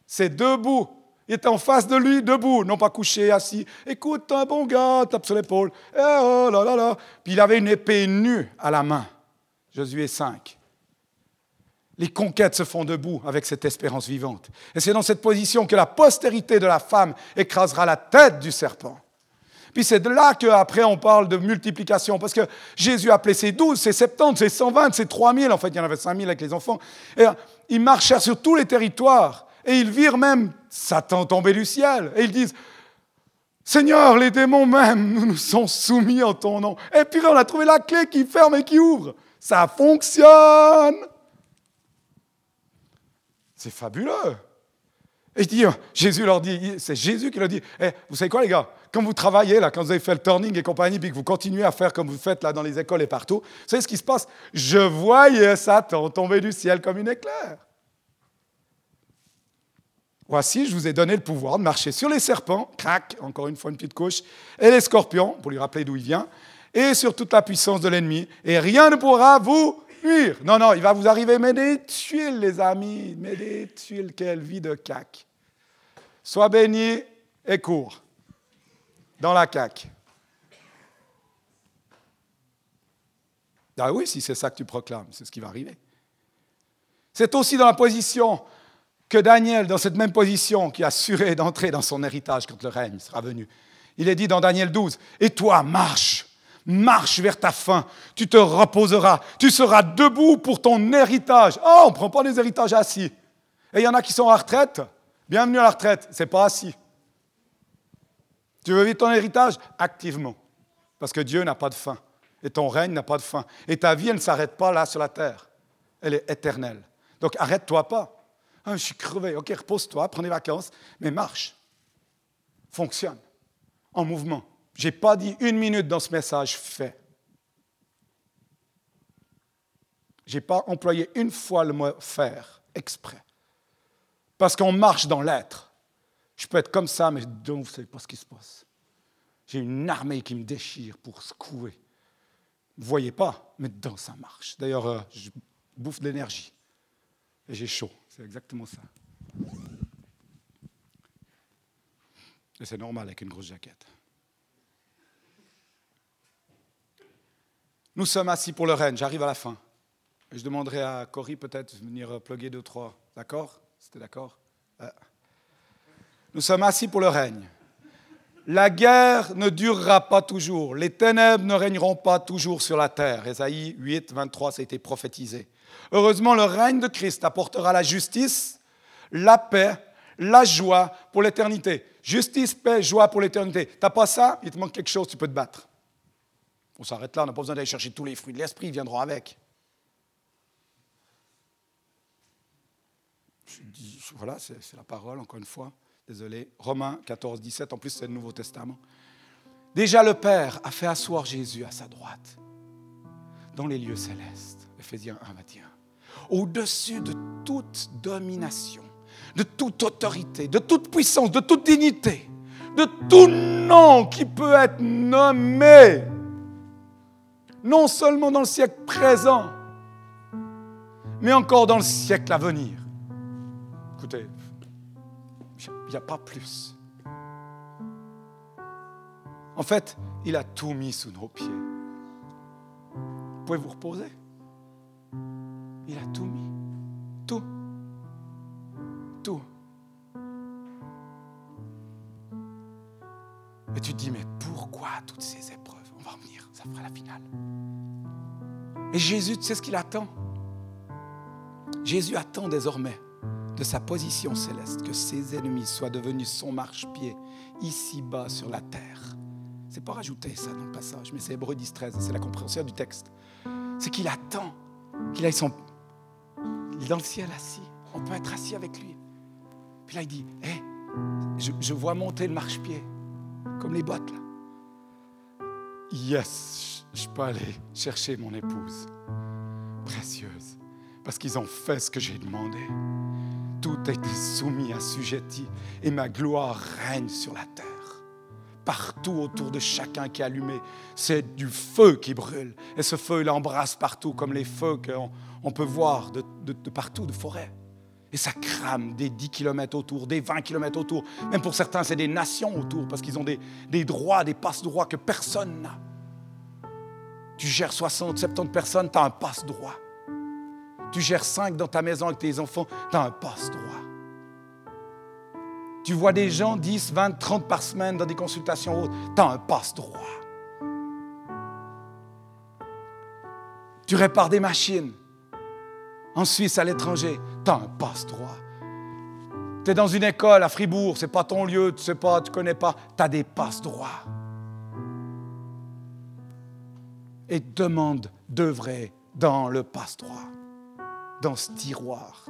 C'est debout. Il était en face de lui, debout, non pas couché, assis. Écoute, un bon gars, tape sur l'épaule. Eh oh là là là. Puis il avait une épée nue à la main. Josué cinq. Les conquêtes se font debout avec cette espérance vivante. Et c'est dans cette position que la postérité de la femme écrasera la tête du serpent. Puis c'est de là qu'après on parle de multiplication, parce que Jésus a appelé ses douze, ses soixante-dix, ses cent vingt, ses trois mille, en fait il y en avait cinq mille avec les enfants. Et ils marchèrent sur tous les territoires. Et ils virent même Satan tomber du ciel. Et ils disent, Seigneur, les démons même nous nous sont soumis en ton nom. Et puis on a trouvé la clé qui ferme et qui ouvre. Ça fonctionne. C'est fabuleux. Et dit, Jésus leur dit, c'est Jésus qui leur dit, hey, vous savez quoi les gars, quand vous travaillez, là, quand vous avez fait le turning et compagnie, puis que vous continuez à faire comme vous faites là, dans les écoles et partout, vous savez ce qui se passe ? Je voyais Satan tomber du ciel comme une éclair. Voici, je vous ai donné le pouvoir de marcher sur les serpents, crac, encore une fois une petite couche, et les scorpions, pour lui rappeler d'où il vient, et sur toute la puissance de l'ennemi, et rien ne pourra vous nuire. Non, non, il va vous arriver, mais des tuiles, les amis, mais des tuiles, quelle vie de cac. Sois béni et cours dans la cac. Ah oui, si c'est ça que tu proclames, c'est ce qui va arriver. C'est aussi dans la position que Daniel, dans cette même position, qui a assuré d'entrer dans son héritage quand le règne sera venu. Il est dit dans Daniel douze, « Et toi, marche, marche vers ta fin, tu te reposeras, tu seras debout pour ton héritage. » Oh, on ne prend pas les héritages assis. Et il y en a qui sont à la retraite. Bienvenue à la retraite, c'est pas assis. Tu veux vivre ton héritage activement, parce que Dieu n'a pas de fin, et ton règne n'a pas de fin. Et ta vie, elle ne s'arrête pas là sur la terre. Elle est éternelle. Donc arrête-toi pas. Ah, je suis crevé. Ok, repose-toi, prends des vacances, mais marche. Fonctionne. En mouvement. Je n'ai pas dit une minute dans ce message fait. Je n'ai pas employé une fois le mot faire, exprès. Parce qu'on marche dans l'être. Je peux être comme ça, mais donc, vous ne savez pas ce qui se passe. J'ai une armée qui me déchire pour secouer. Vous ne voyez pas, mais dedans, ça marche. D'ailleurs, euh, je bouffe de l'énergie. Et j'ai chaud. C'est exactement ça. Et c'est normal avec une grosse jaquette. Nous sommes assis pour le règne. J'arrive à la fin. Et je demanderai à Cory peut-être de venir plugger deux, trois. D'accord ? C'était d'accord ? euh. Nous sommes assis pour le règne. La guerre ne durera pas toujours. Les ténèbres ne régneront pas toujours sur la terre. Ésaïe huit, vingt-trois, ça a été prophétisé. Heureusement, le règne de Christ apportera la justice, la paix, la joie pour l'éternité. Justice, paix, joie pour l'éternité. T'as pas ça, il te manque quelque chose, tu peux te battre. On s'arrête là, on n'a pas besoin d'aller chercher tous les fruits de l'esprit, ils viendront avec. Je dis, voilà, c'est, c'est la parole, encore une fois. Désolé, Romains quatorze, dix-sept, en plus c'est le Nouveau Testament. Déjà le Père a fait asseoir Jésus à sa droite, dans les lieux célestes, Éphésiens un, vingt et un, au-dessus de toute domination, de toute autorité, de toute puissance, de toute dignité, de tout nom qui peut être nommé, non seulement dans le siècle présent, mais encore dans le siècle à venir. Écoutez, il n'y a pas plus. En fait, il a tout mis sous nos pieds. Vous pouvez vous reposer. Il a tout mis. Tout. Tout. Et tu te dis, mais pourquoi toutes ces épreuves ? On va revenir, ça fera la finale. Et Jésus, tu sais ce qu'il attend ? Jésus attend désormais de sa position céleste, que ses ennemis soient devenus son marche-pied, ici-bas sur la terre. C'est pas rajouté ça dans le passage, mais c'est Hébreux dix, treize, c'est la compréhension du texte. C'est qu'il attend qu'il aille son... Il est dans le ciel assis, on peut être assis avec lui. Puis là, il dit, hé, hey, je, je vois monter le marche-pied, comme les bottes, là. Yes, je peux aller chercher mon épouse, précieuse, parce qu'ils ont fait ce que j'ai demandé. Tout a été soumis, assujetti, et ma gloire règne sur la terre. Partout autour de chacun qui est allumé, c'est du feu qui brûle. Et ce feu, il embrasse partout, comme les feux qu'on on peut voir de, de, de partout, de forêt. Et ça crame des dix kilomètres autour, des vingt kilomètres autour. Même pour certains, c'est des nations autour, parce qu'ils ont des, des droits, des passe-droits que personne n'a. Tu gères soixante, soixante-dix personnes, tu as un passe-droit. Tu gères cinq dans ta maison avec tes enfants, tu as un passe-droit. Tu vois des gens dix, vingt, trente par semaine dans des consultations hautes, tu as un passe-droit. Tu répares des machines en Suisse, à l'étranger, tu as un passe-droit. Tu es dans une école à Fribourg, ce n'est pas ton lieu, tu ne sais pas, tu ne connais pas, tu as des passe-droits. Et demande d'œuvrer dans le passe-droit. Dans ce tiroir.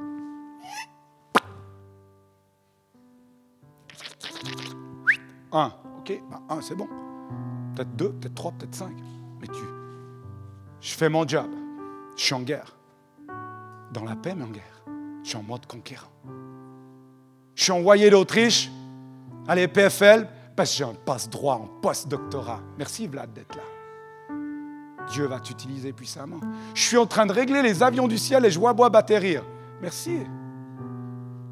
Un, ok, ben un c'est bon. Peut-être deux, peut-être trois, peut-être cinq. Mais tu, je fais mon job. Je suis en guerre. Dans la paix, mais en guerre. Je suis en mode conquérant. Je suis envoyé d'Autriche à l'E P F L parce que j'ai un passe-droit en post-doctorat. Merci Vlad d'être là. Dieu va t'utiliser puissamment. Je suis en train de régler les avions du ciel et je vois Bob atterrir. Merci,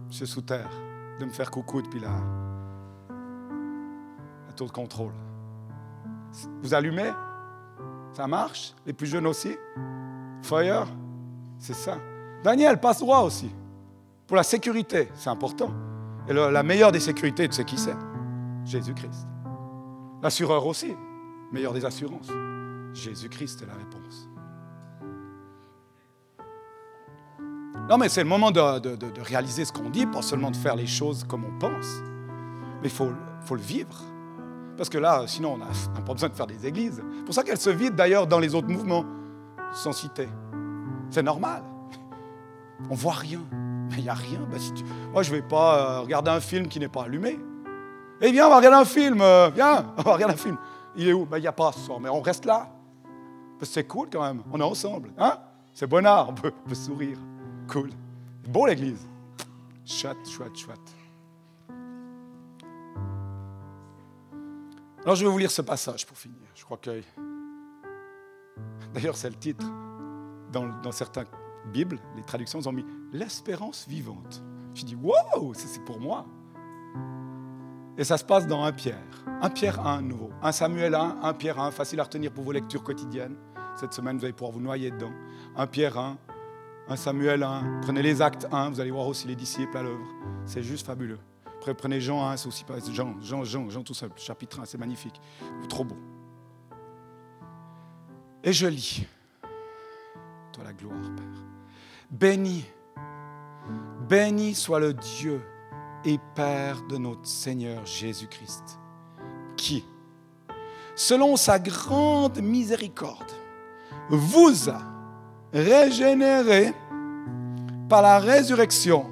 monsieur Souterre, de me faire coucou depuis la, la tour de contrôle. Vous allumez ? Ça marche ? Les plus jeunes aussi ? Fire ? C'est ça. Daniel passe droit aussi. Pour la sécurité, c'est important. Et le, la meilleure des sécurités, tu sais qui c'est? Jésus-Christ. L'assureur aussi, meilleure des assurances. Jésus-Christ est la réponse. Non, mais c'est le moment de, de, de, de réaliser ce qu'on dit, pas seulement de faire les choses comme on pense, mais il faut, faut le vivre. Parce que là, sinon, on n'a pas besoin de faire des églises. C'est pour ça qu'elles se vident d'ailleurs dans les autres mouvements, sans citer. C'est normal. On ne voit rien. Mais il n'y a rien. Ben, si tu... Moi, je ne vais pas euh, regarder un film qui n'est pas allumé. Eh bien, on va regarder un film. Euh, viens, on va regarder un film. Il est où? Ben, il n'y a pas ce soir, mais on reste là. Parce que c'est cool quand même. On est ensemble. Hein? C'est bon art. On peut, on peut sourire. Cool. Bon, l'église. Chouette, chouette, chouette. Alors, je vais vous lire ce passage pour finir. Je crois que... D'ailleurs, c'est le titre. Dans, dans certaines Bibles, les traductions ont mis « l'espérance vivante ». Je dis « wow, c'est, c'est pour moi ». Et ça se passe dans un Pierre. un Pierre un, nouveau. un Samuel un, un Pierre un, facile à retenir pour vos lectures quotidiennes. Cette semaine, vous allez pouvoir vous noyer dedans. un Pierre un, un Samuel un. Prenez les Actes un, vous allez voir aussi les disciples à l'œuvre. C'est juste fabuleux. Après, prenez Jean un, c'est aussi pas Jean, Jean, Jean, Jean tout simple, chapitre un, c'est magnifique. Trop beau. Et je lis. Toi la gloire, Père. Béni, béni soit le Dieu et Père de notre Seigneur Jésus-Christ, qui, selon sa grande miséricorde, vous a régénérés par la résurrection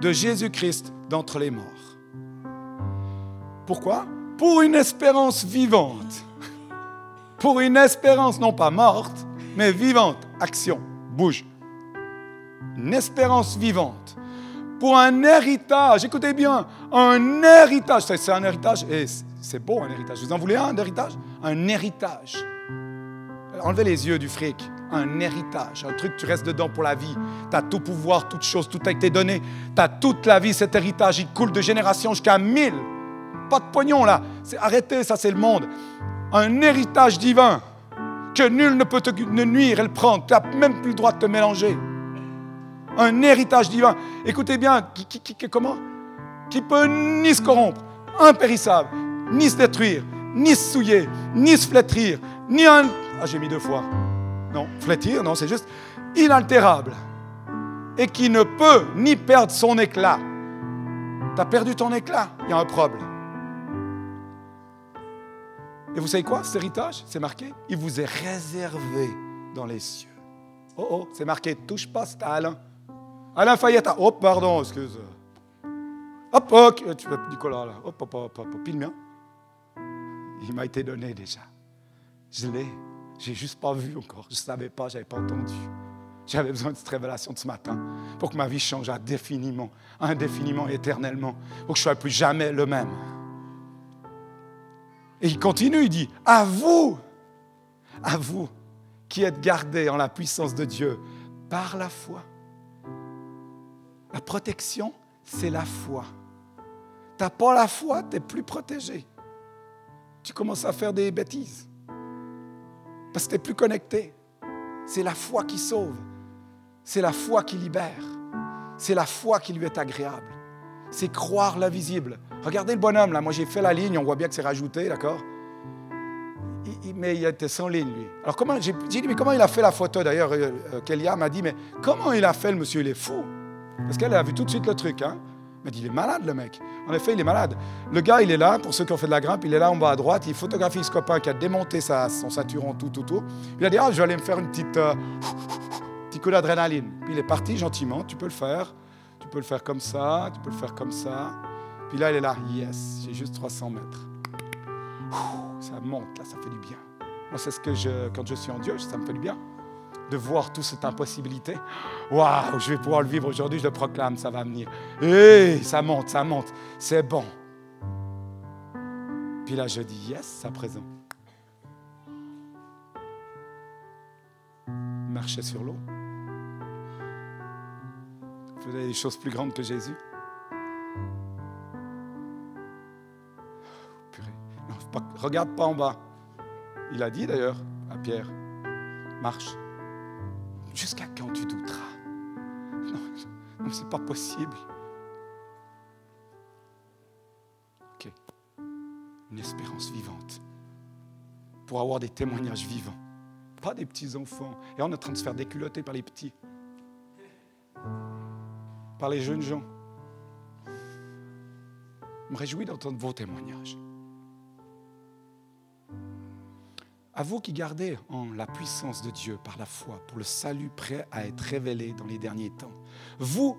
de Jésus-Christ d'entre les morts. Pourquoi? Pour une espérance vivante. Pour une espérance non pas morte, mais vivante. Action, bouge. Une espérance vivante. Pour un héritage, écoutez bien, un héritage. C'est, c'est un héritage, et c'est beau un héritage. Vous en voulez un, un héritage? Un héritage. Enlevez les yeux du fric. Un héritage, un truc, tu restes dedans pour la vie. Tu as tout pouvoir, toute chose, tout a été donné. Tu as toute la vie, cet héritage. Il coule de génération jusqu'à mille. Pas de pognon là. C'est, arrêtez, ça c'est le monde. Un héritage divin. Que nul ne peut te nuire et le prendre. Tu n'as même plus le droit de te mélanger. Un héritage divin. Écoutez bien, qui, qui, qui, comment? Qui peut ni se corrompre, impérissable, ni se détruire, ni se souiller, ni se flétrir, ni un... Ah, j'ai mis deux fois. Non, flétrir, non, c'est juste inaltérable. Et qui ne peut ni perdre son éclat. Tu as perdu ton éclat, il y a un problème. Et vous savez quoi? Cet héritage, c'est marqué, il vous est réservé dans les cieux. Oh, oh, c'est marqué, touche pas, c'est à Alain. Alain Fayette, oh, pardon, excuse. Hop, ok, tu vas Nicolas, là. Hop, hop, hop, hop, pile mien. Il m'a été donné déjà. Je l'ai, j'ai juste pas vu encore. Je savais pas, j'avais pas entendu. J'avais besoin de cette révélation de ce matin pour que ma vie change indéfiniment, indéfiniment, éternellement, pour que je sois plus jamais le même. Et il continue, il dit, à vous, à vous qui êtes gardés en la puissance de Dieu par la foi. La protection, c'est la foi. Tu n'as pas la foi, tu n'es plus protégé. Tu commences à faire des bêtises parce que tu n'es plus connecté. C'est la foi qui sauve, c'est la foi qui libère, c'est la foi qui lui est agréable. C'est croire l'invisible. Regardez le bonhomme, là. Moi, j'ai fait la ligne. On voit bien que c'est rajouté, d'accord? il, il, Mais il était sans ligne, lui. Alors, comment, j'ai, j'ai dit, mais comment il a fait la photo? D'ailleurs, euh, euh, Kélia m'a dit, mais comment il a fait, le monsieur? Il est fou. Parce qu'elle a vu tout de suite le truc, hein? Elle m'a dit, il est malade, le mec. En effet, il est malade. Le gars, il est là, pour ceux qui ont fait de la grimpe, il est là en bas à droite. Il photographie ce copain qui a démonté sa, son ceinturon tout, tout, tout. Il a dit, ah, je vais aller me faire une petite... Euh, petit coup d'adrénaline. Puis il est parti gentiment, tu peux le faire. Tu peux le faire comme ça, tu peux le faire comme ça. Puis là, il est là. Yes, j'ai juste trois cents mètres. Ouh, ça monte, là, ça fait du bien. Moi, c'est ce que je, quand je suis en Dieu, ça me fait du bien. De voir toute cette impossibilité. Waouh, je vais pouvoir le vivre aujourd'hui, je le proclame, ça va venir. Hé, ça monte, ça monte, c'est bon. Puis là, je dis yes, à présent. Marcher sur l'eau. Faisait des choses plus grandes que Jésus. Oh, purée. Non, pas, regarde pas en bas. Il a dit d'ailleurs à Pierre, marche. Jusqu'à quand tu douteras? c'est pas possible. Ok. Une espérance vivante pour avoir des témoignages vivants. Pas des petits-enfants. Et on est en train de se faire déculotter par les petits. Par les jeunes gens. Je me réjouis d'entendre vos témoignages. À vous qui gardez en la puissance de Dieu par la foi pour le salut prêt à être révélé dans les derniers temps, vous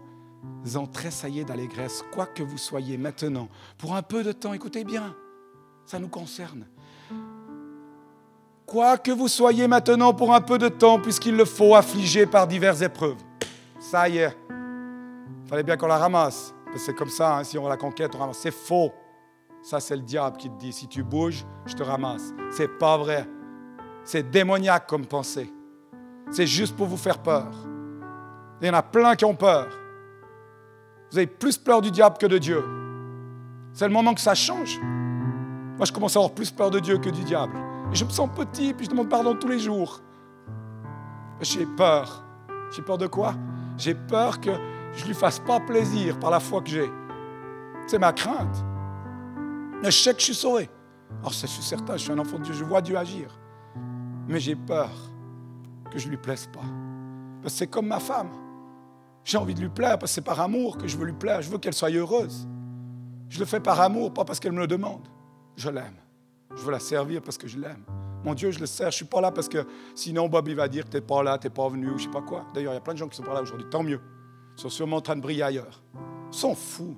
en tressaillez d'allégresse, quoi que vous soyez maintenant, pour un peu de temps, écoutez bien, ça nous concerne. Quoi que vous soyez maintenant pour un peu de temps, puisqu'il le faut, affligé par diverses épreuves. Ça y est, il fallait bien qu'on la ramasse. C'est comme ça, hein, si on la conquête, on ramasse. C'est faux. Ça, c'est le diable qui te dit, si tu bouges, je te ramasse. C'est pas vrai. C'est démoniaque comme pensée. C'est juste pour vous faire peur. Il y en a plein qui ont peur. Vous avez plus peur du diable que de Dieu. C'est le moment que ça change. Moi, je commence à avoir plus peur de Dieu que du diable. Et je me sens petit, puis je demande pardon tous les jours. J'ai peur. J'ai peur de quoi? J'ai peur que je ne lui fasse pas plaisir par la foi que j'ai. C'est ma crainte. Mais je sais que je suis sauvé. Alors, ça, je suis certain, je suis un enfant de Dieu, je vois Dieu agir. Mais j'ai peur que je ne lui plaise pas. Parce que c'est comme ma femme. J'ai envie de lui plaire parce que c'est par amour que je veux lui plaire. Je veux qu'elle soit heureuse. Je le fais par amour, pas parce qu'elle me le demande. Je l'aime. Je veux la servir parce que je l'aime. Mon Dieu, je le sers. Je ne suis pas là parce que sinon, Bob, il va dire que tu n'es pas là, tu n'es pas venu ou je ne sais pas quoi. D'ailleurs, il y a plein de gens qui sont pas là aujourd'hui. Tant mieux. Ils sont sûrement en train de briller ailleurs. Ils s'en foutent.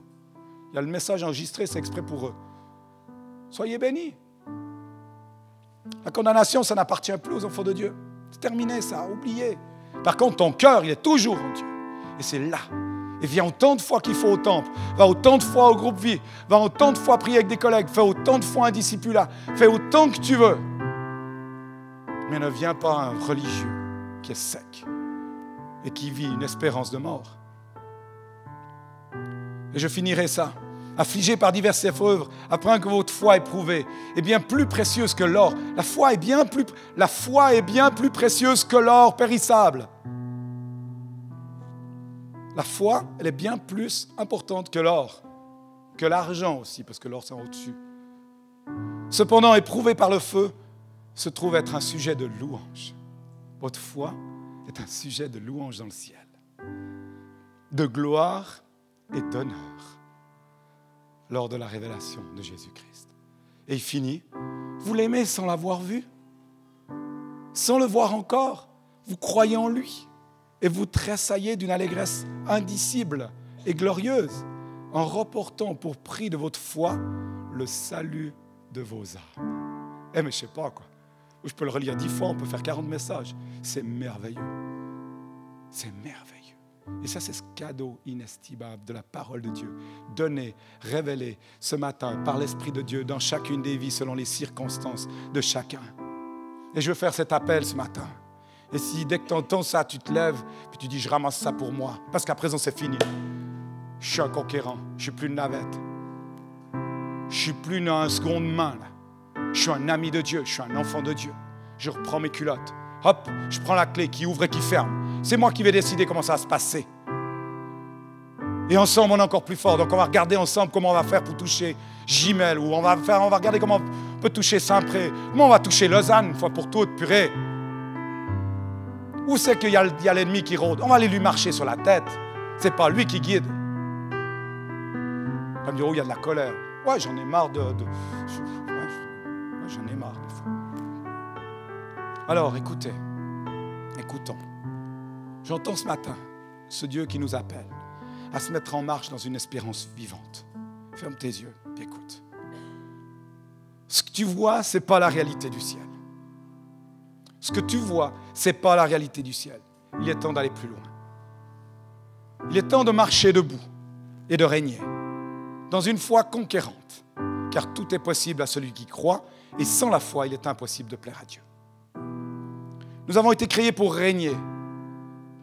Il y a le message enregistré, c'est exprès pour eux. Soyez bénis. La condamnation, ça n'appartient plus aux enfants de Dieu. C'est terminé, ça, oubliez. Par contre, ton cœur, il est toujours en Dieu. Et c'est là. Et viens autant de fois qu'il faut au temple. Va autant de fois au groupe vie. Va autant de fois prier avec des collègues. Fais autant de fois un discipulat. Fais autant que tu veux. Mais ne viens pas un religieux qui est sec et qui vit une espérance de mort. Et je finirai ça. Affligés par diverses épreuves, après que votre foi éprouvée est bien plus précieuse que l'or. La foi est bien plus, la foi est bien plus précieuse que l'or périssable. La foi, elle est bien plus importante que l'or, que l'argent aussi, parce que l'or, c'est en au-dessus. Cependant, éprouvée par le feu, se trouve être un sujet de louange. Votre foi est un sujet de louange dans le ciel, de gloire et d'honneur. Lors de la révélation de Jésus-Christ. Et il finit. Vous l'aimez sans l'avoir vu, sans le voir encore. Vous croyez en lui et vous tressaillez d'une allégresse indicible et glorieuse en reportant pour prix de votre foi le salut de vos âmes. Eh mais je sais pas quoi. Je peux le relire dix fois, on peut faire quarante messages. C'est merveilleux. C'est merveilleux. Et ça, c'est ce cadeau inestimable de la parole de Dieu, donné, révélé ce matin par l'Esprit de Dieu dans chacune des vies, selon les circonstances de chacun. Et je veux faire cet appel ce matin. Et si dès que tu entends ça, tu te lèves, puis tu dis, je ramasse ça pour moi, parce qu'à présent, c'est fini. Je suis un conquérant, je suis plus une navette. Je suis plus une seconde main. Là. Je suis un ami de Dieu, je suis un enfant de Dieu. Je reprends mes culottes. Hop, je prends la clé qui ouvre et qui ferme. C'est moi qui vais décider comment ça va se passer. Et ensemble, on est encore plus fort. Donc, on va regarder ensemble comment on va faire pour toucher Gimel. Ou on va, faire, on va regarder comment on peut toucher Saint-Pré. Comment on va toucher Lausanne, une fois pour toutes, purée. Où c'est qu'il y a, il y a l'ennemi qui rôde? On va aller lui marcher sur la tête. C'est pas lui qui guide. Il va me dire, oh, il y a de la colère. Ouais, j'en ai marre de... de... Ouais, j'en ai marre des fois. Alors, écoutez, écoutons. J'entends ce matin ce Dieu qui nous appelle à se mettre en marche dans une espérance vivante. Ferme tes yeux et écoute. Ce que tu vois, ce n'est pas la réalité du ciel. Ce que tu vois, ce n'est pas la réalité du ciel. Il est temps d'aller plus loin. Il est temps de marcher debout et de régner dans une foi conquérante, car tout est possible à celui qui croit, et sans la foi, il est impossible de plaire à Dieu. Nous avons été créés pour régner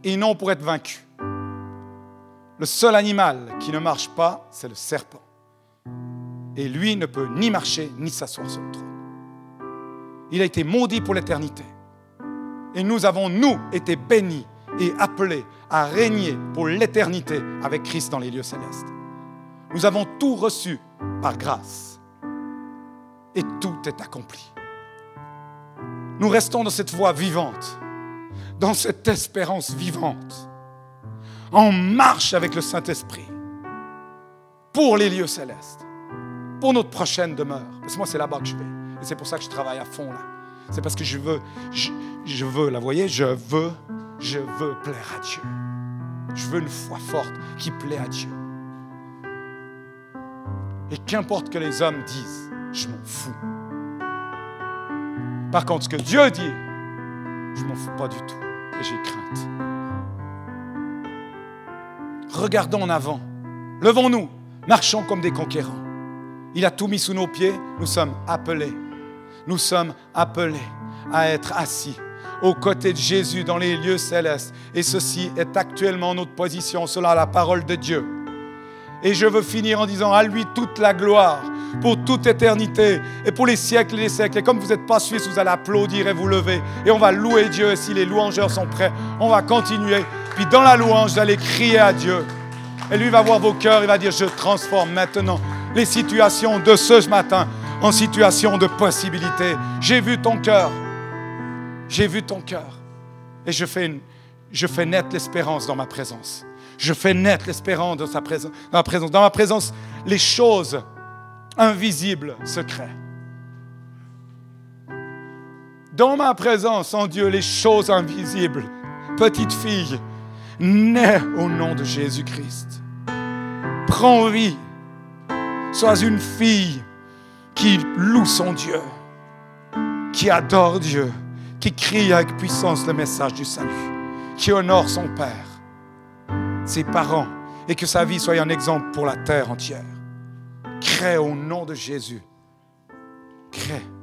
et non pour être vaincus. Le seul animal qui ne marche pas, c'est le serpent. Et lui ne peut ni marcher ni s'asseoir sur le trône. Il a été maudit pour l'éternité. Et nous avons, nous, été bénis et appelés à régner pour l'éternité avec Christ dans les lieux célestes. Nous avons tout reçu par grâce et tout est accompli. Nous restons dans cette voie vivante, dans cette espérance vivante, en marche avec le Saint-Esprit pour les lieux célestes, pour notre prochaine demeure. Parce que moi, c'est là-bas que je vais. Et c'est pour ça que je travaille à fond là. C'est parce que je veux, je, je veux, là, vous voyez, je veux, je veux plaire à Dieu. Je veux une foi forte qui plaît à Dieu. Et qu'importe que les hommes disent, je m'en fous. Par contre, ce que Dieu dit, je m'en fous pas du tout. Et j'ai crainte. Regardons en avant. Levons-nous. Marchons comme des conquérants. Il a tout mis sous nos pieds. Nous sommes appelés. Nous sommes appelés à être assis aux côtés de Jésus dans les lieux célestes. Et ceci est actuellement notre position, selon la parole de Dieu. Et je veux finir en disant à lui toute la gloire pour toute éternité et pour les siècles et les siècles. Et comme vous n'êtes pas suisse, vous allez applaudir et vous lever. Et on va louer Dieu. Et si les louangeurs sont prêts, on va continuer. Puis dans la louange, vous allez crier à Dieu. Et lui va voir vos cœurs. Il va dire, je transforme maintenant les situations de ce matin en situation de possibilité. J'ai vu ton cœur. J'ai vu ton cœur. Et je fais, une, je fais naître l'espérance dans ma présence. Je fais naître l'espérance dans, sa présence, dans ma présence. Dans ma présence, les choses invisibles se créent. Dans ma présence, en Dieu, les choses invisibles, petite fille, naît au nom de Jésus-Christ. Prends vie. Sois une fille qui loue son Dieu, qui adore Dieu, qui crie avec puissance le message du salut, qui honore son Père, ses parents, et que sa vie soit un exemple pour la terre entière. Crée au nom de Jésus. Crée.